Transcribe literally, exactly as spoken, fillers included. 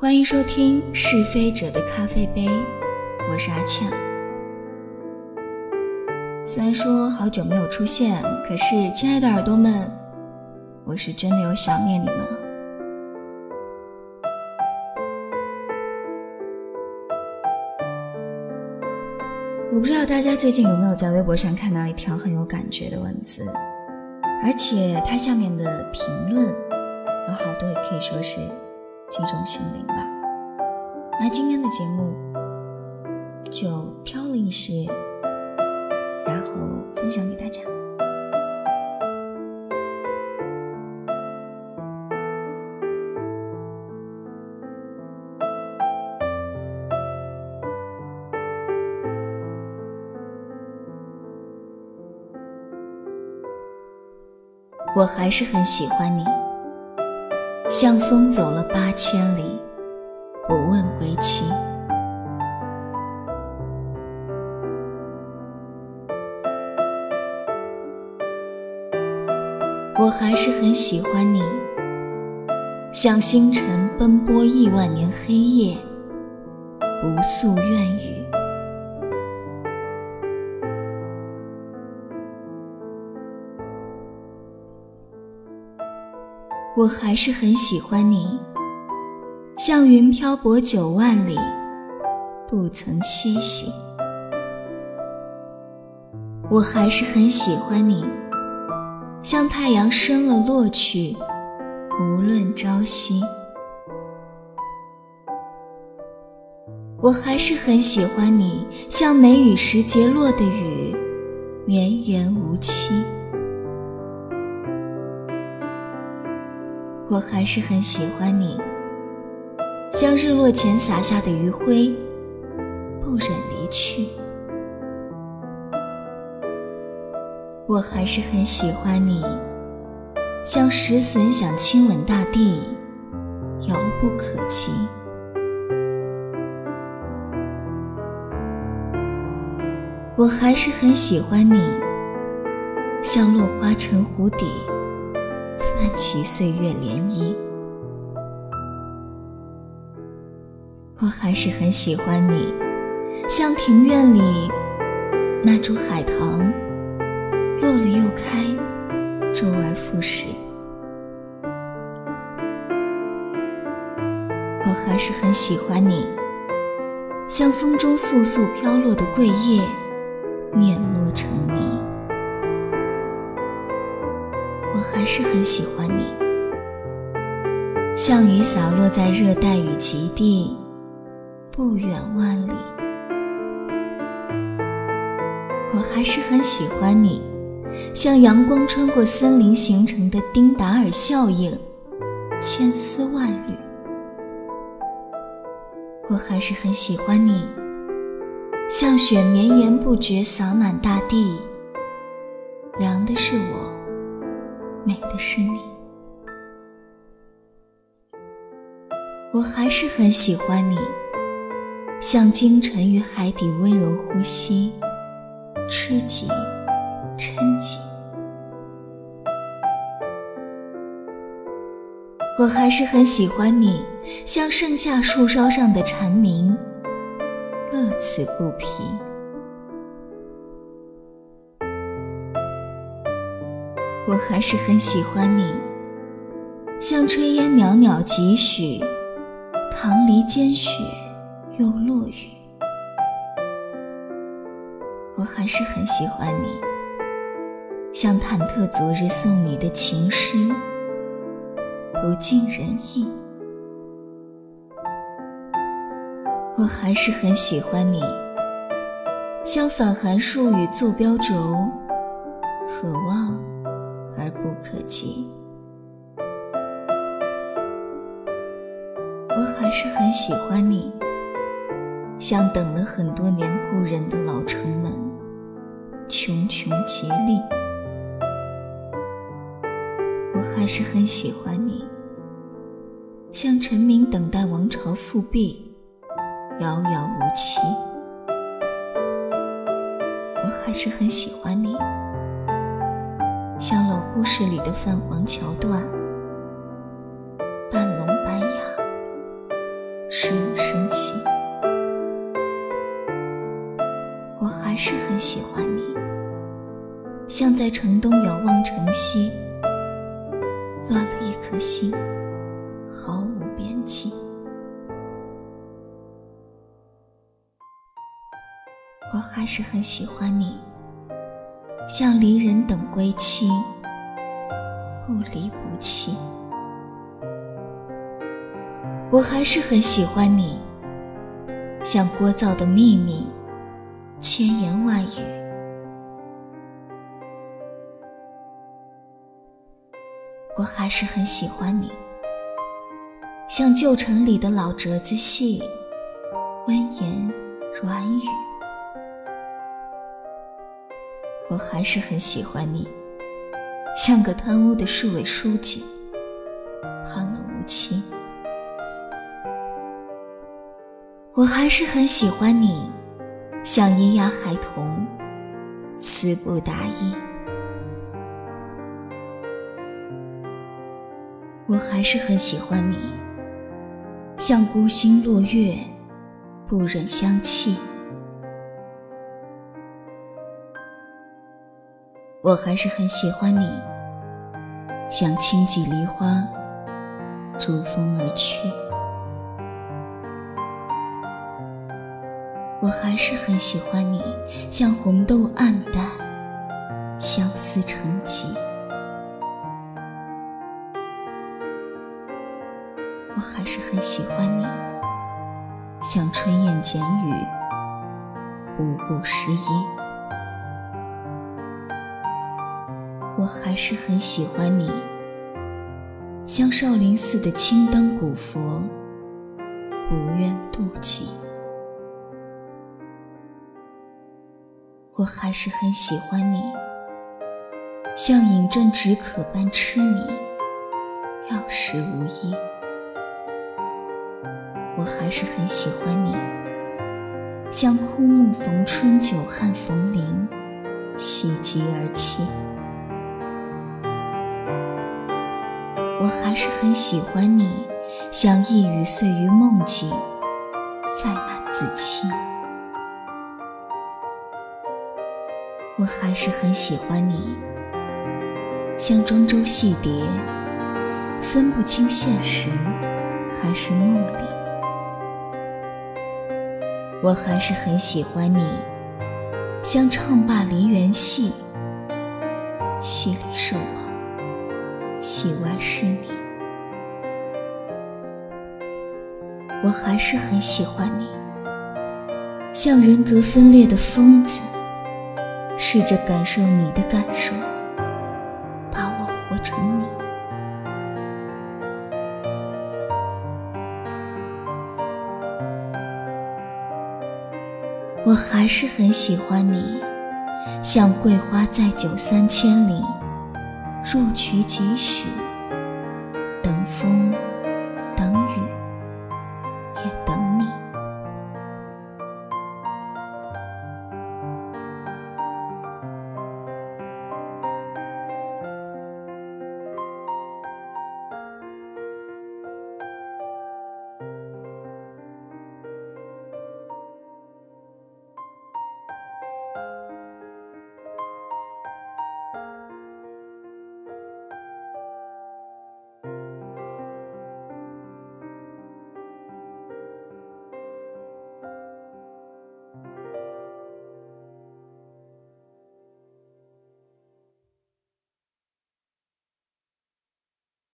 欢迎收听是非者的咖啡杯，我是阿倩。虽然说好久没有出现，可是亲爱的耳朵们，我是真的有想念你们。我不知道大家最近有没有在微博上看到一条很有感觉的文字，而且它下面的评论有好多也可以说是击中心灵吧。那今天的节目就挑了一些，然后分享给大家。我还是很喜欢你，像风走了八千里，不问归期。我还是很喜欢你，像星辰奔波亿万年黑夜，不诉怨语。我还是很喜欢你，像云漂泊九万里，不曾歇息。我还是很喜欢你，像太阳升了落去，无论朝夕。我还是很喜欢你，像梅雨时节落的雨，绵延无期。我还是很喜欢你，像日落前洒下的余晖，不忍离去。我还是很喜欢你，像石笋想亲吻大地，遥不可及。我还是很喜欢你，像落花沉湖底，泛起岁月涟漪。我还是很喜欢你，像庭院里那株海棠，落了又开，周而复始。我还是很喜欢你，像风中簌簌飘落的桂叶，碾落成泥。我还是很喜欢你，像雨洒落在热带与极地，不远万里。我还是很喜欢你，像阳光穿过森林形成的丁达尔效应，千丝万缕。我还是很喜欢你，像雪绵延不绝洒满大地，凉的是我，美的是你。我还是很喜欢你，像鲸沉于海底温柔呼吸，吃极嗔极。我还是很喜欢你，像盛夏树梢上的蝉鸣，乐此不疲。我还是很喜欢你，像炊烟袅袅几许，棠梨间雪又落雨。我还是很喜欢你，像忐忑昨日送你的情诗，不尽人意。我还是很喜欢你，像反函数与坐标轴，可望而不可及。我还是很喜欢你，像等了很多年故人的老城门，茕茕孑立。我还是很喜欢你，像臣民等待王朝复辟，遥遥无期。我还是很喜欢你，像老故事里的泛黄桥段，半聋半哑，我还是很喜欢你。像在城东遥望城西，乱了一颗心，毫无边际。我还是很喜欢你，像离人等归期，不离不弃。我还是很喜欢你，像聒噪的秘密，千言万语。我还是很喜欢你，像旧城里的老折子戏，温言软语。我还是很喜欢你，像个贪污的市委书记，判了无期。我还是很喜欢你，像喑哑孩童，词不达意。我还是很喜欢你，像孤星落月，不忍相弃。我还是很喜欢你，像轻几梨花，逐风而去。我还是很喜欢你，像红豆暗淡，相思成疾。我还是很喜欢你，像春燕剪雨，不顾时宜。我还是很喜欢你，像少林寺的青灯古佛，不愿妒忌。我还是很喜欢你，像饮鸩止渴般痴迷，药石无益。我还是很喜欢你，像枯木逢春，久旱逢霖，喜极而泣。我还是很喜欢你，像一语碎于梦境，再难自弃。我还是很喜欢你，像庄周戏蝶，分不清现实还是梦里。我还是很喜欢你，像唱罢梨园戏，戏里是我，戏外是你。我还是很喜欢你，像人格分裂的疯子，试着感受你的感受，把我活成你。我还是很喜欢你，像桂花载酒三千里，入渠几许，等风。